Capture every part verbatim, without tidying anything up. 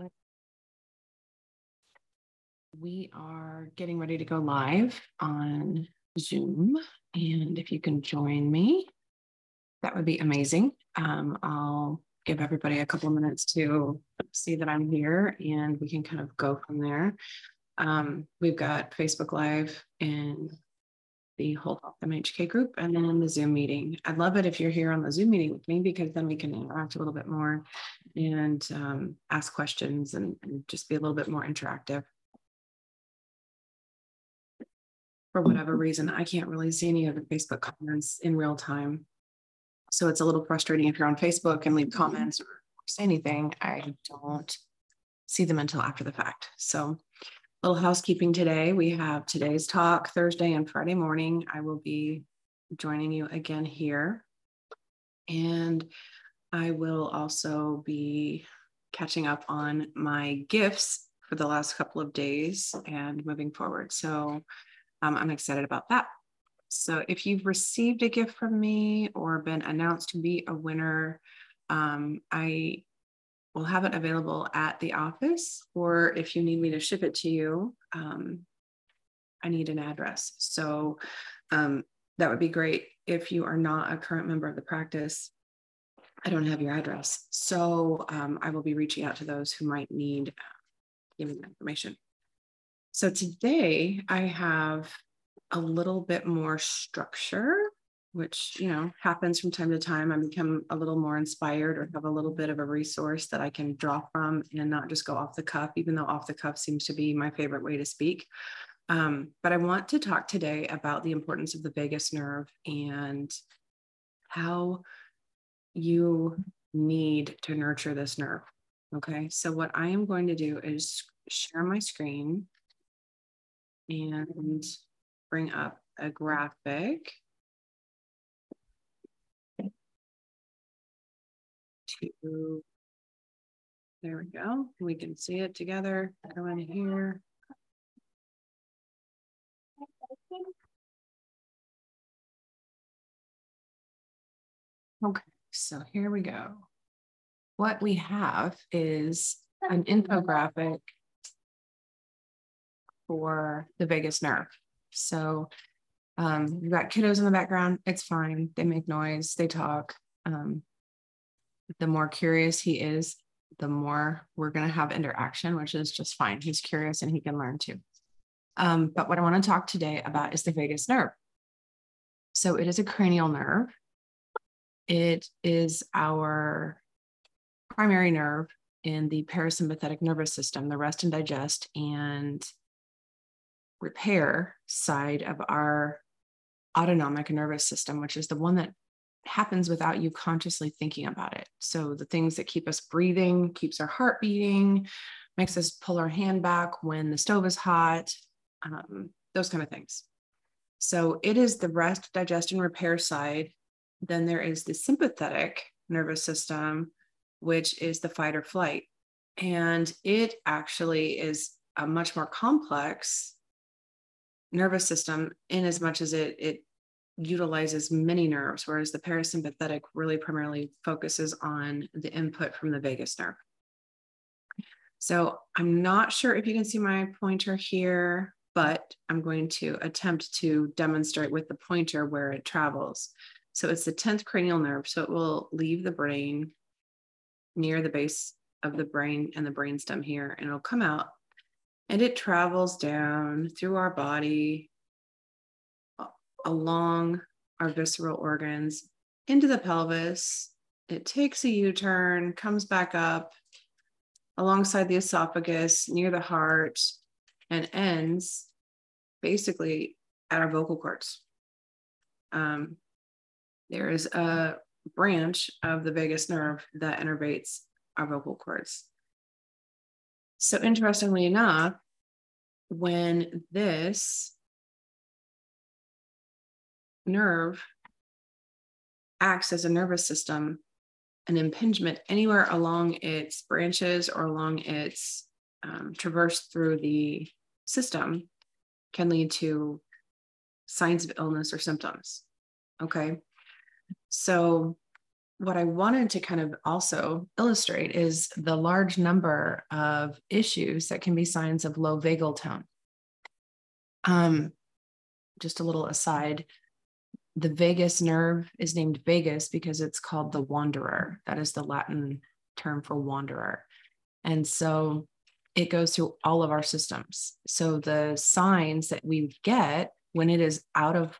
Good. We are getting ready to go live on Zoom, and if you can join me, that would be amazing. Um, I'll give everybody a couple of minutes to see that I'm here, and we can kind of go from there. Um, we've got Facebook Live and the whole M H K group, and then the Zoom meeting. I'd love it if you're here on the Zoom meeting with me, because then we can interact a little bit more and um, ask questions and, and just be a little bit more interactive. For whatever reason, I can't really see any of the Facebook comments in real time. So it's a little frustrating if you're on Facebook and leave comments or say anything. I don't see them until after the fact. So a little housekeeping today. We have today's talk Thursday and Friday morning. I will be joining you again here. And I will also be catching up on my gifts for the last couple of days and moving forward. So um, I'm excited about that. So if you've received a gift from me or been announced to be a winner, um, I we'll have it available at the office, or if you need me to ship it to you, um, I need an address. So um, that would be great. If you are not a current member of the practice, I don't have your address. So um, I will be reaching out to those who might need giving that information. So today I have a little bit more structure, which, you know, happens from time to time. I become a little more inspired or have a little bit of a resource that I can draw from and not just go off the cuff, even though off the cuff seems to be my favorite way to speak. Um, but I want to talk today about the importance of the vagus nerve and how you need to nurture this nerve. Okay, so what I am going to do is share my screen and bring up a graphic to, there we go. We can see it together. Go in here. Okay, so here we go. What we have is an infographic for the vagus nerve. So um, you've got kiddos in the background. It's fine. They make noise. They talk. Um, The more curious he is, the more we're going to have interaction, which is just fine. He's curious and he can learn too. Um, but what I want to talk today about is the vagus nerve. So it is a cranial nerve. It is our primary nerve in the parasympathetic nervous system, the rest and digest and repair side of our autonomic nervous system, which is the one that happens without you consciously thinking about it. So the things that keep us breathing, keeps our heart beating, makes us pull our hand back when the stove is hot, um, those kind of things. So it is the rest, digest, and repair side. Then there is the sympathetic nervous system, which is the fight or flight. And it actually is a much more complex nervous system in as much as it, it utilizes many nerves, whereas the parasympathetic really primarily focuses on the input from the vagus nerve. So I'm not sure if you can see my pointer here, but I'm going to attempt to demonstrate with the pointer where it travels. So it's the tenth cranial nerve. So it will leave the brain near the base of the brain and the brainstem here, and it'll come out and it travels down through our body, along our visceral organs, into the pelvis. It takes a U-turn, comes back up alongside the esophagus, near the heart, and ends basically at our vocal cords. Um, there is a branch of the vagus nerve that innervates our vocal cords. So interestingly enough, when this nerve acts as a nervous system, an impingement anywhere along its branches or along its um, traverse through the system can lead to signs of illness or symptoms. Okay, so what I wanted to kind of also illustrate is the large number of issues that can be signs of low vagal tone. Um, just a little aside, the vagus nerve is named vagus because it's called the wanderer. That is the Latin term for wanderer. And so it goes through all of our systems. So the signs that we get when it is out of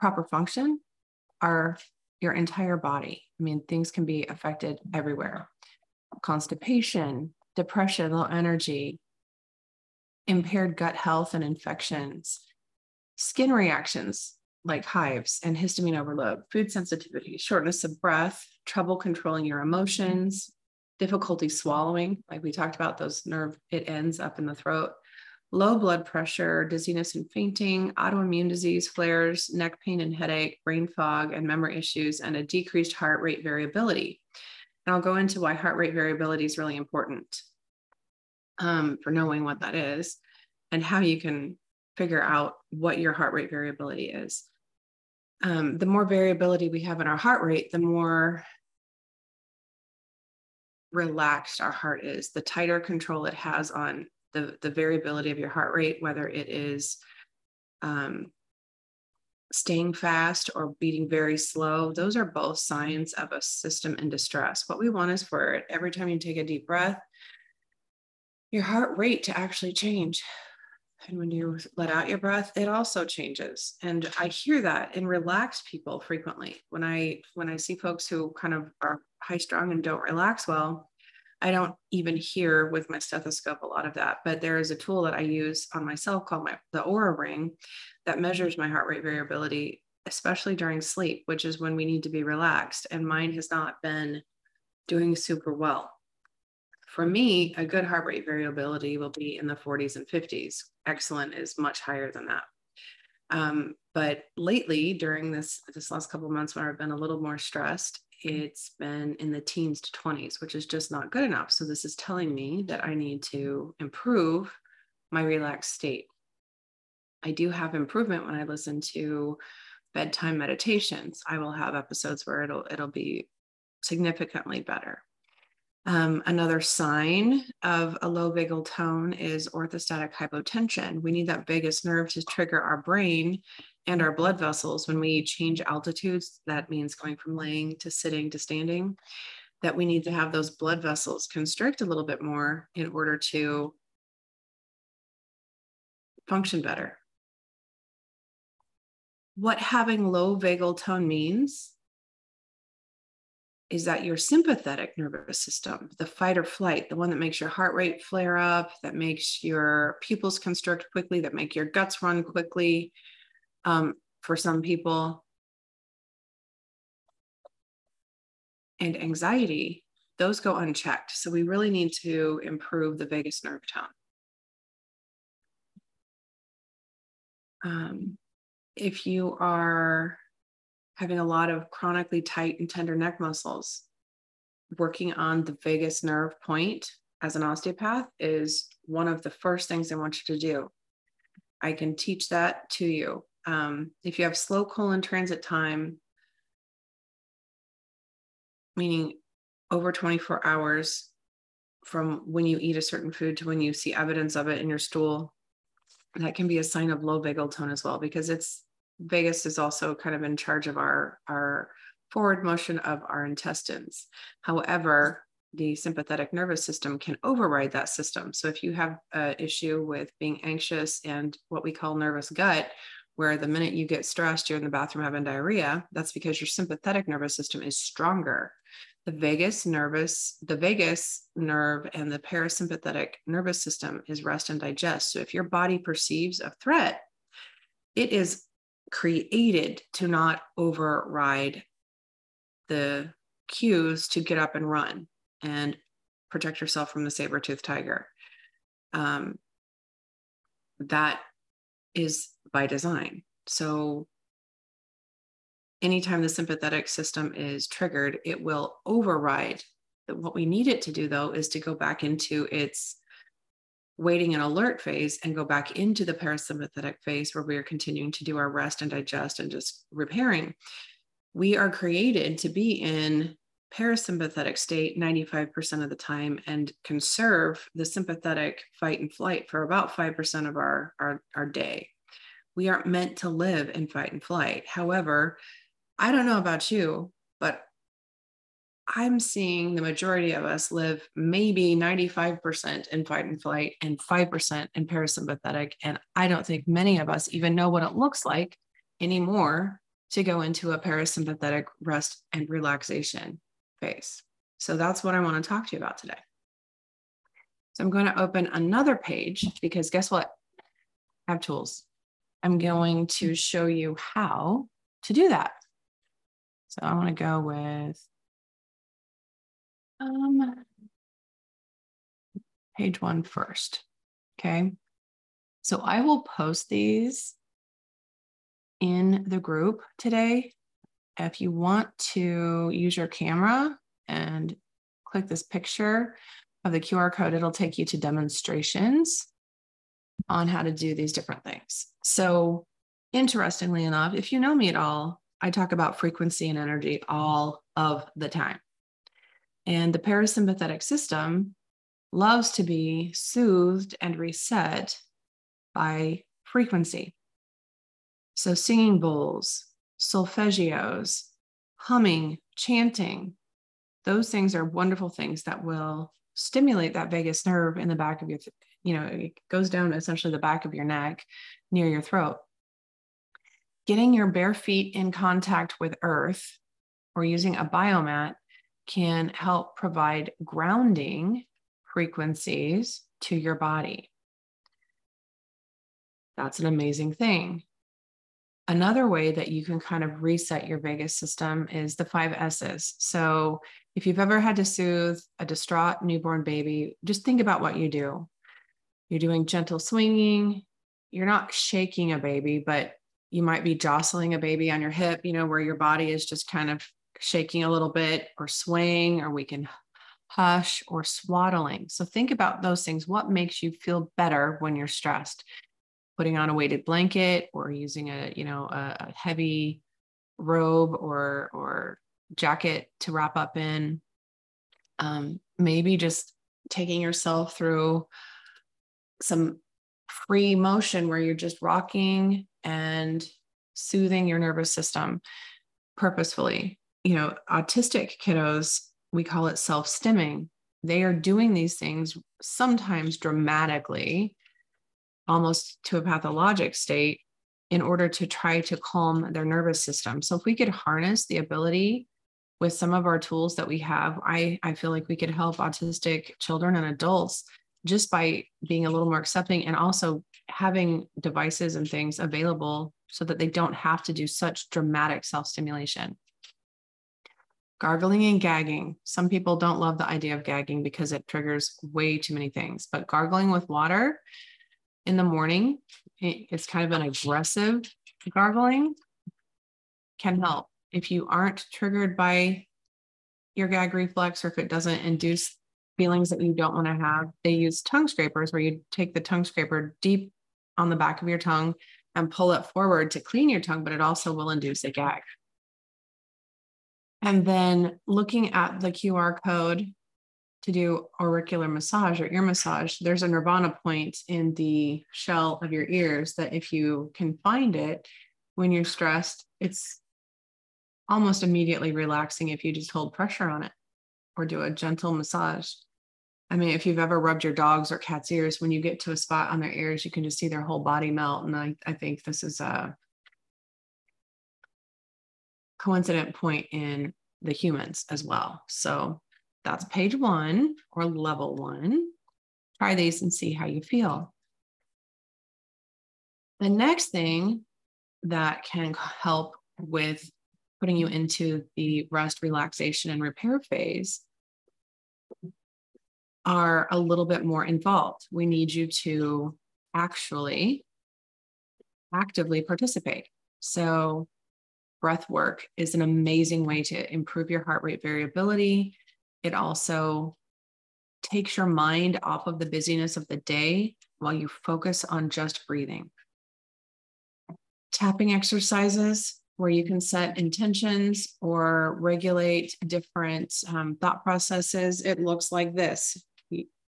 proper function are your entire body. I mean, things can be affected everywhere. Constipation, depression, low energy, impaired gut health and infections, skin reactions like hives and histamine overload, food sensitivity, shortness of breath, trouble controlling your emotions, difficulty swallowing, like we talked about, those nerve, it ends up in the throat, low blood pressure, dizziness and fainting, autoimmune disease flares, neck pain and headache, brain fog and memory issues, and a decreased heart rate variability. And I'll go into why heart rate variability is really important um, for knowing what that is and how you can figure out what your heart rate variability is. Um, the more variability we have in our heart rate, the more relaxed our heart is, the tighter control it has on the, the variability of your heart rate, whether it is um, staying fast or beating very slow. Those are both signs of a system in distress. What we want is for every time you take a deep breath, your heart rate to actually change. And when you let out your breath, it also changes. And I hear that in relaxed people frequently. When I when I see folks who kind of are high strung and don't relax well, I don't even hear with my stethoscope a lot of that. But there is a tool that I use on myself called my, the Oura Ring that measures my heart rate variability, especially during sleep, which is when we need to be relaxed. And mine has not been doing super well. For me, a good heart rate variability will be in the forties and fifties. Excellent is much higher than that. Um, but lately, during this, this last couple of months when I've been a little more stressed, it's been in the teens to twenties, which is just not good enough. So this is telling me that I need to improve my relaxed state. I do have improvement when I listen to bedtime meditations. I will have episodes where it'll, it'll be significantly better. Um, another sign of a low vagal tone is orthostatic hypotension. We need that vagus nerve to trigger our brain and our blood vessels when we change altitudes. That means going from laying to sitting to standing, that we need to have those blood vessels constrict a little bit more in order to function better. What having low vagal tone means is that your sympathetic nervous system, the fight or flight, the one that makes your heart rate flare up, that makes your pupils constrict quickly, that make your guts run quickly, um, for some people, and anxiety, those go unchecked. So we really need to improve the vagus nerve tone. Um, if you are having a lot of chronically tight and tender neck muscles, working on the vagus nerve point as an osteopath is one of the first things I want you to do. I can teach that to you. Um, if you have slow colon transit time, meaning over twenty-four hours from when you eat a certain food to when you see evidence of it in your stool, that can be a sign of low vagal tone as well, because it's vagus is also kind of in charge of our, our forward motion of our intestines. However, the sympathetic nervous system can override that system. So if you have an issue with being anxious and what we call nervous gut, where the minute you get stressed, you're in the bathroom having diarrhea, that's because your sympathetic nervous system is stronger. The vagus nervous, the vagus nerve and the parasympathetic nervous system is rest and digest. So if your body perceives a threat, it is created to not override the cues to get up and run and protect yourself from the saber-toothed tiger. Um, that is by design. So anytime the sympathetic system is triggered, it will override. What we need it to do, though, is to go back into its waiting and alert phase and go back into the parasympathetic phase where we are continuing to do our rest and digest and just repairing. we are created to be in parasympathetic state ninety-five percent of the time and conserve the sympathetic fight and flight for about five percent of our, our, our day. We aren't meant to live in fight and flight. However, I don't know about you, but I'm seeing the majority of us live maybe ninety-five percent in fight and flight and five percent in parasympathetic. And I don't think many of us even know what it looks like anymore to go into a parasympathetic rest and relaxation phase. So that's what I want to talk to you about today. So I'm going to open another page because guess what? I have tools. I'm going to show you how to do that. So I want to go with um, page one first. Okay. So I will post these in the group today. If you want to use your camera and click this picture of the Q R code, it'll take you to demonstrations on how to do these different things. So interestingly enough, if you know me at all, I talk about frequency and energy all of the time. And the parasympathetic system loves to be soothed and reset by frequency. So singing bowls, solfeggios, humming, chanting, those things are wonderful things that will stimulate that vagus nerve in the back of your, you know, it goes down essentially the back of your neck near your throat. Getting your bare feet in contact with earth or using a biomat can help provide grounding frequencies to your body. That's an amazing thing. Another way that you can kind of reset your vagus system is the five S's. So if you've ever had to soothe a distraught newborn baby, just think about what you do. You're doing gentle swinging. You're not shaking a baby, but you might be jostling a baby on your hip, you know, where your body is just kind of shaking a little bit, or swaying, or we can hush or swaddling. So think about those things. What makes you feel better when you're stressed? Putting on a weighted blanket or using a, you know, a heavy robe or, or jacket to wrap up in, um, maybe just taking yourself through some free motion where you're just rocking and soothing your nervous system purposefully. You know, autistic kiddos, we call it self-stimming. They are doing these things sometimes dramatically, almost to a pathologic state, in order to try to calm their nervous system. So if we could harness the ability with some of our tools that we have, I, I feel like we could help autistic children and adults just by being a little more accepting and also having devices and things available so that they don't have to do such dramatic self-stimulation. Gargling and gagging. Some people don't love the idea of gagging because it triggers way too many things, but gargling with water in the morning, it's kind of an aggressive gargling, can help. If you aren't triggered by your gag reflex, or if it doesn't induce feelings that you don't want to have, they use tongue scrapers where you take the tongue scraper deep on the back of your tongue and pull it forward to clean your tongue, but it also will induce a gag. And then looking at the Q R code to do auricular massage or ear massage, there's a nirvana point in the shell of your ears that if you can find it when you're stressed, it's almost immediately relaxing if you just hold pressure on it or do a gentle massage. I mean, if you've ever rubbed your dog's or cat's ears, when you get to a spot on their ears, you can just see their whole body melt. And I, I think this is a coincident point in the humans as well. So that's page one or level one. Try these and see how you feel. The next thing that can help with putting you into the rest, relaxation, and repair phase are a little bit more involved. We need you to actually actively participate. So breath work is an amazing way to improve your heart rate variability. It also takes your mind off of the busyness of the day while you focus on just breathing. Tapping exercises where you can set intentions or regulate different um, thought processes. It looks like this.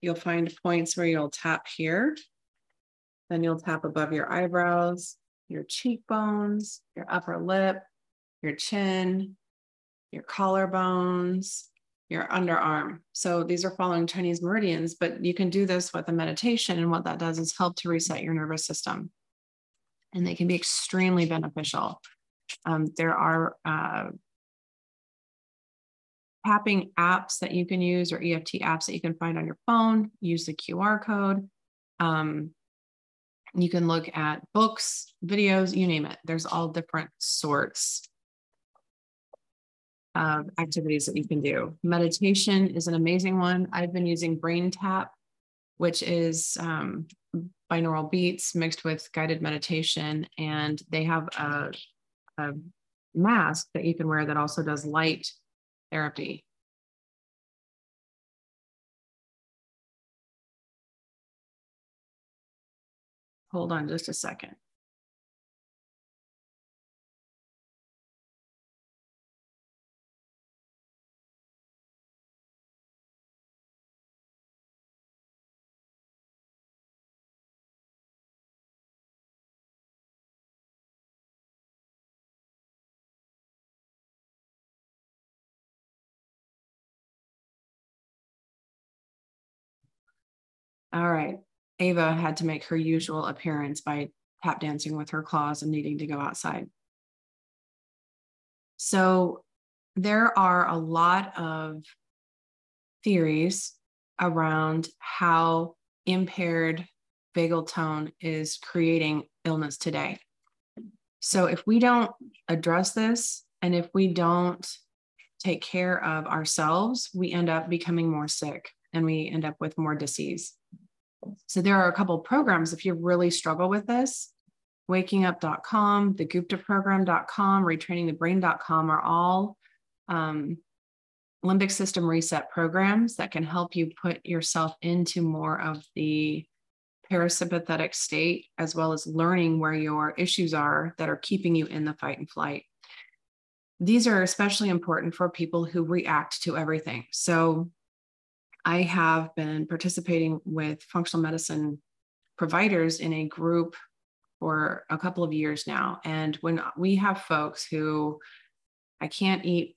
You'll find points where you'll tap here, then you'll tap above your eyebrows, your cheekbones, your upper lip, your chin, your collarbones, your underarm. So these are following Chinese meridians, but you can do this with a meditation, and what that does is help to reset your nervous system. And they can be extremely beneficial. Um, there are uh, tapping apps that you can use, or E F T apps that you can find on your phone. Use the Q R code. Um, you can look at books, videos, you name it. There's all different sorts of activities that you can do. Meditation is an amazing one. I've been using BrainTap, which is um, binaural beats mixed with guided meditation. And they have a, a mask that you can wear that also does light therapy. Hold on just a second. All right, Ava had to make her usual appearance by tap dancing with her claws and needing to go outside. So there are a lot of theories around how impaired vagal tone is creating illness today. So if we don't address this, and if we don't take care of ourselves, we end up becoming more sick, and we end up with more disease. So there are a couple of programs if you really struggle with this. waking up dot com, the gupta program dot com, retraining the brain dot com are all um, limbic system reset programs that can help you put yourself into more of the parasympathetic state, as well as learning where your issues are that are keeping you in the fight and flight. These are especially important for people who react to everything. So I have been participating with functional medicine providers in a group for a couple of years now. And when we have folks who, I can't eat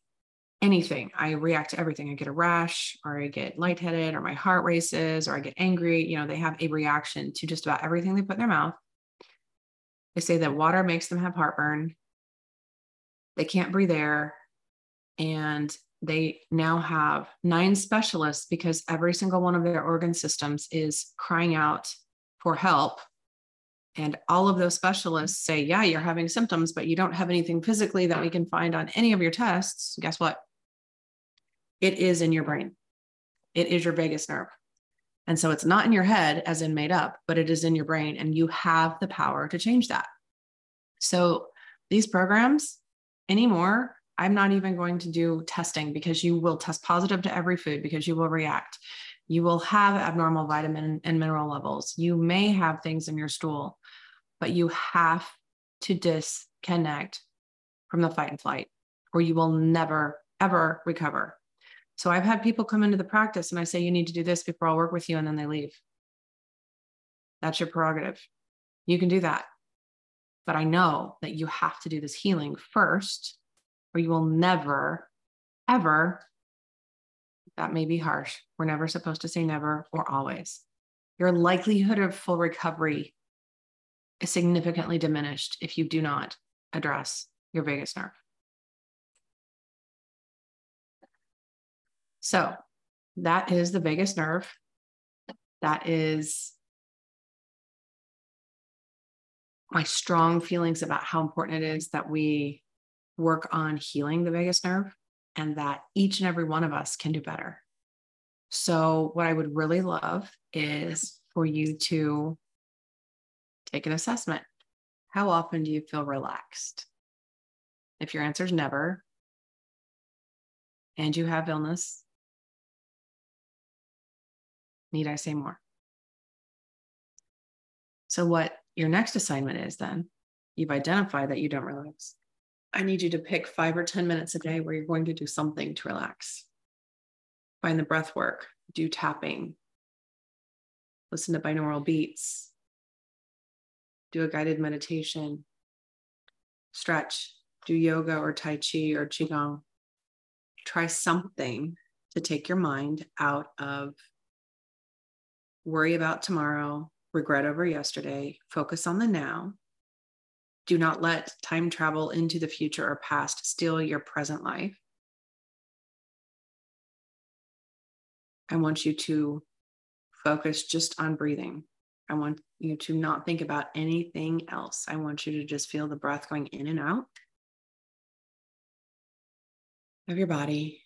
anything, I react to everything. I get a rash, or I get lightheaded, or my heart races, or I get angry. You know, they have a reaction to just about everything they put in their mouth. They say that water makes them have heartburn. They can't breathe air. And they now have nine specialists because every single one of their organ systems is crying out for help. And all of those specialists say, yeah, you're having symptoms, but you don't have anything physically that we can find on any of your tests. Guess what? It is in your brain. It is your vagus nerve. And so it's not in your head as in made up, but it is in your brain, and you have the power to change that. So these programs anymore, I'm not even going to do testing, because you will test positive to every food because you will react. You will have abnormal vitamin and mineral levels. You may have things in your stool, but you have to disconnect from the fight and flight, or you will never, ever recover. So I've had people come into the practice and I say, you need to do this before I'll work with you. And then they leave. That's your prerogative. You can do that. But I know that you have to do this healing first, or you will never, ever, that may be harsh. We're never supposed to say never or always. Your likelihood of full recovery is significantly diminished if you do not address your vagus nerve. So that is the vagus nerve. That is my strong feelings about how important it is that we work on healing the vagus nerve, and that each and every one of us can do better. So what I would really love is for you to take an assessment. How often do you feel relaxed? If your answer is never, and you have illness, need I say more? So what your next assignment is then, you've identified that you don't relax. I need you to pick five or ten minutes a day where you're going to do something to relax. Find the breath work, do tapping, listen to binaural beats, do a guided meditation, stretch, do yoga or Tai Chi or Qigong. Try something to take your mind out of worry about tomorrow, regret over yesterday, focus on the now. Do not let time travel into the future or past steal your present life. I want you to focus just on breathing. I want you to not think about anything else. I want you to just feel the breath going in and out of your body.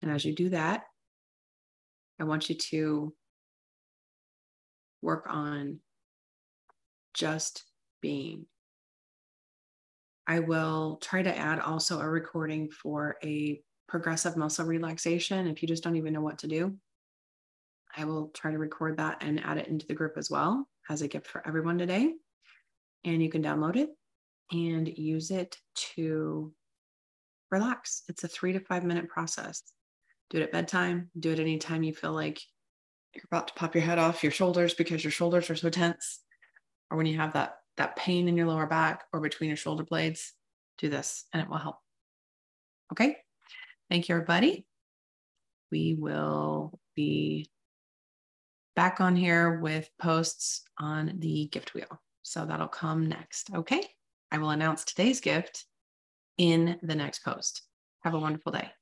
And as you do that, I want you to work on just being. I will try to add also a recording for a progressive muscle relaxation. If you just don't even know what to do, I will try to record that and add it into the group as well as a gift for everyone today. And you can download it and use it to relax. It's a three to five minute process. Do it at bedtime. Do it anytime you feel like you're about to pop your head off your shoulders because your shoulders are so tense, or when you have that, that pain in your lower back or between your shoulder blades. Do this and it will help. Okay. Thank you, everybody. We will be back on here with posts on the gift wheel. So that'll come next. Okay. I will announce today's gift in the next post. Have a wonderful day.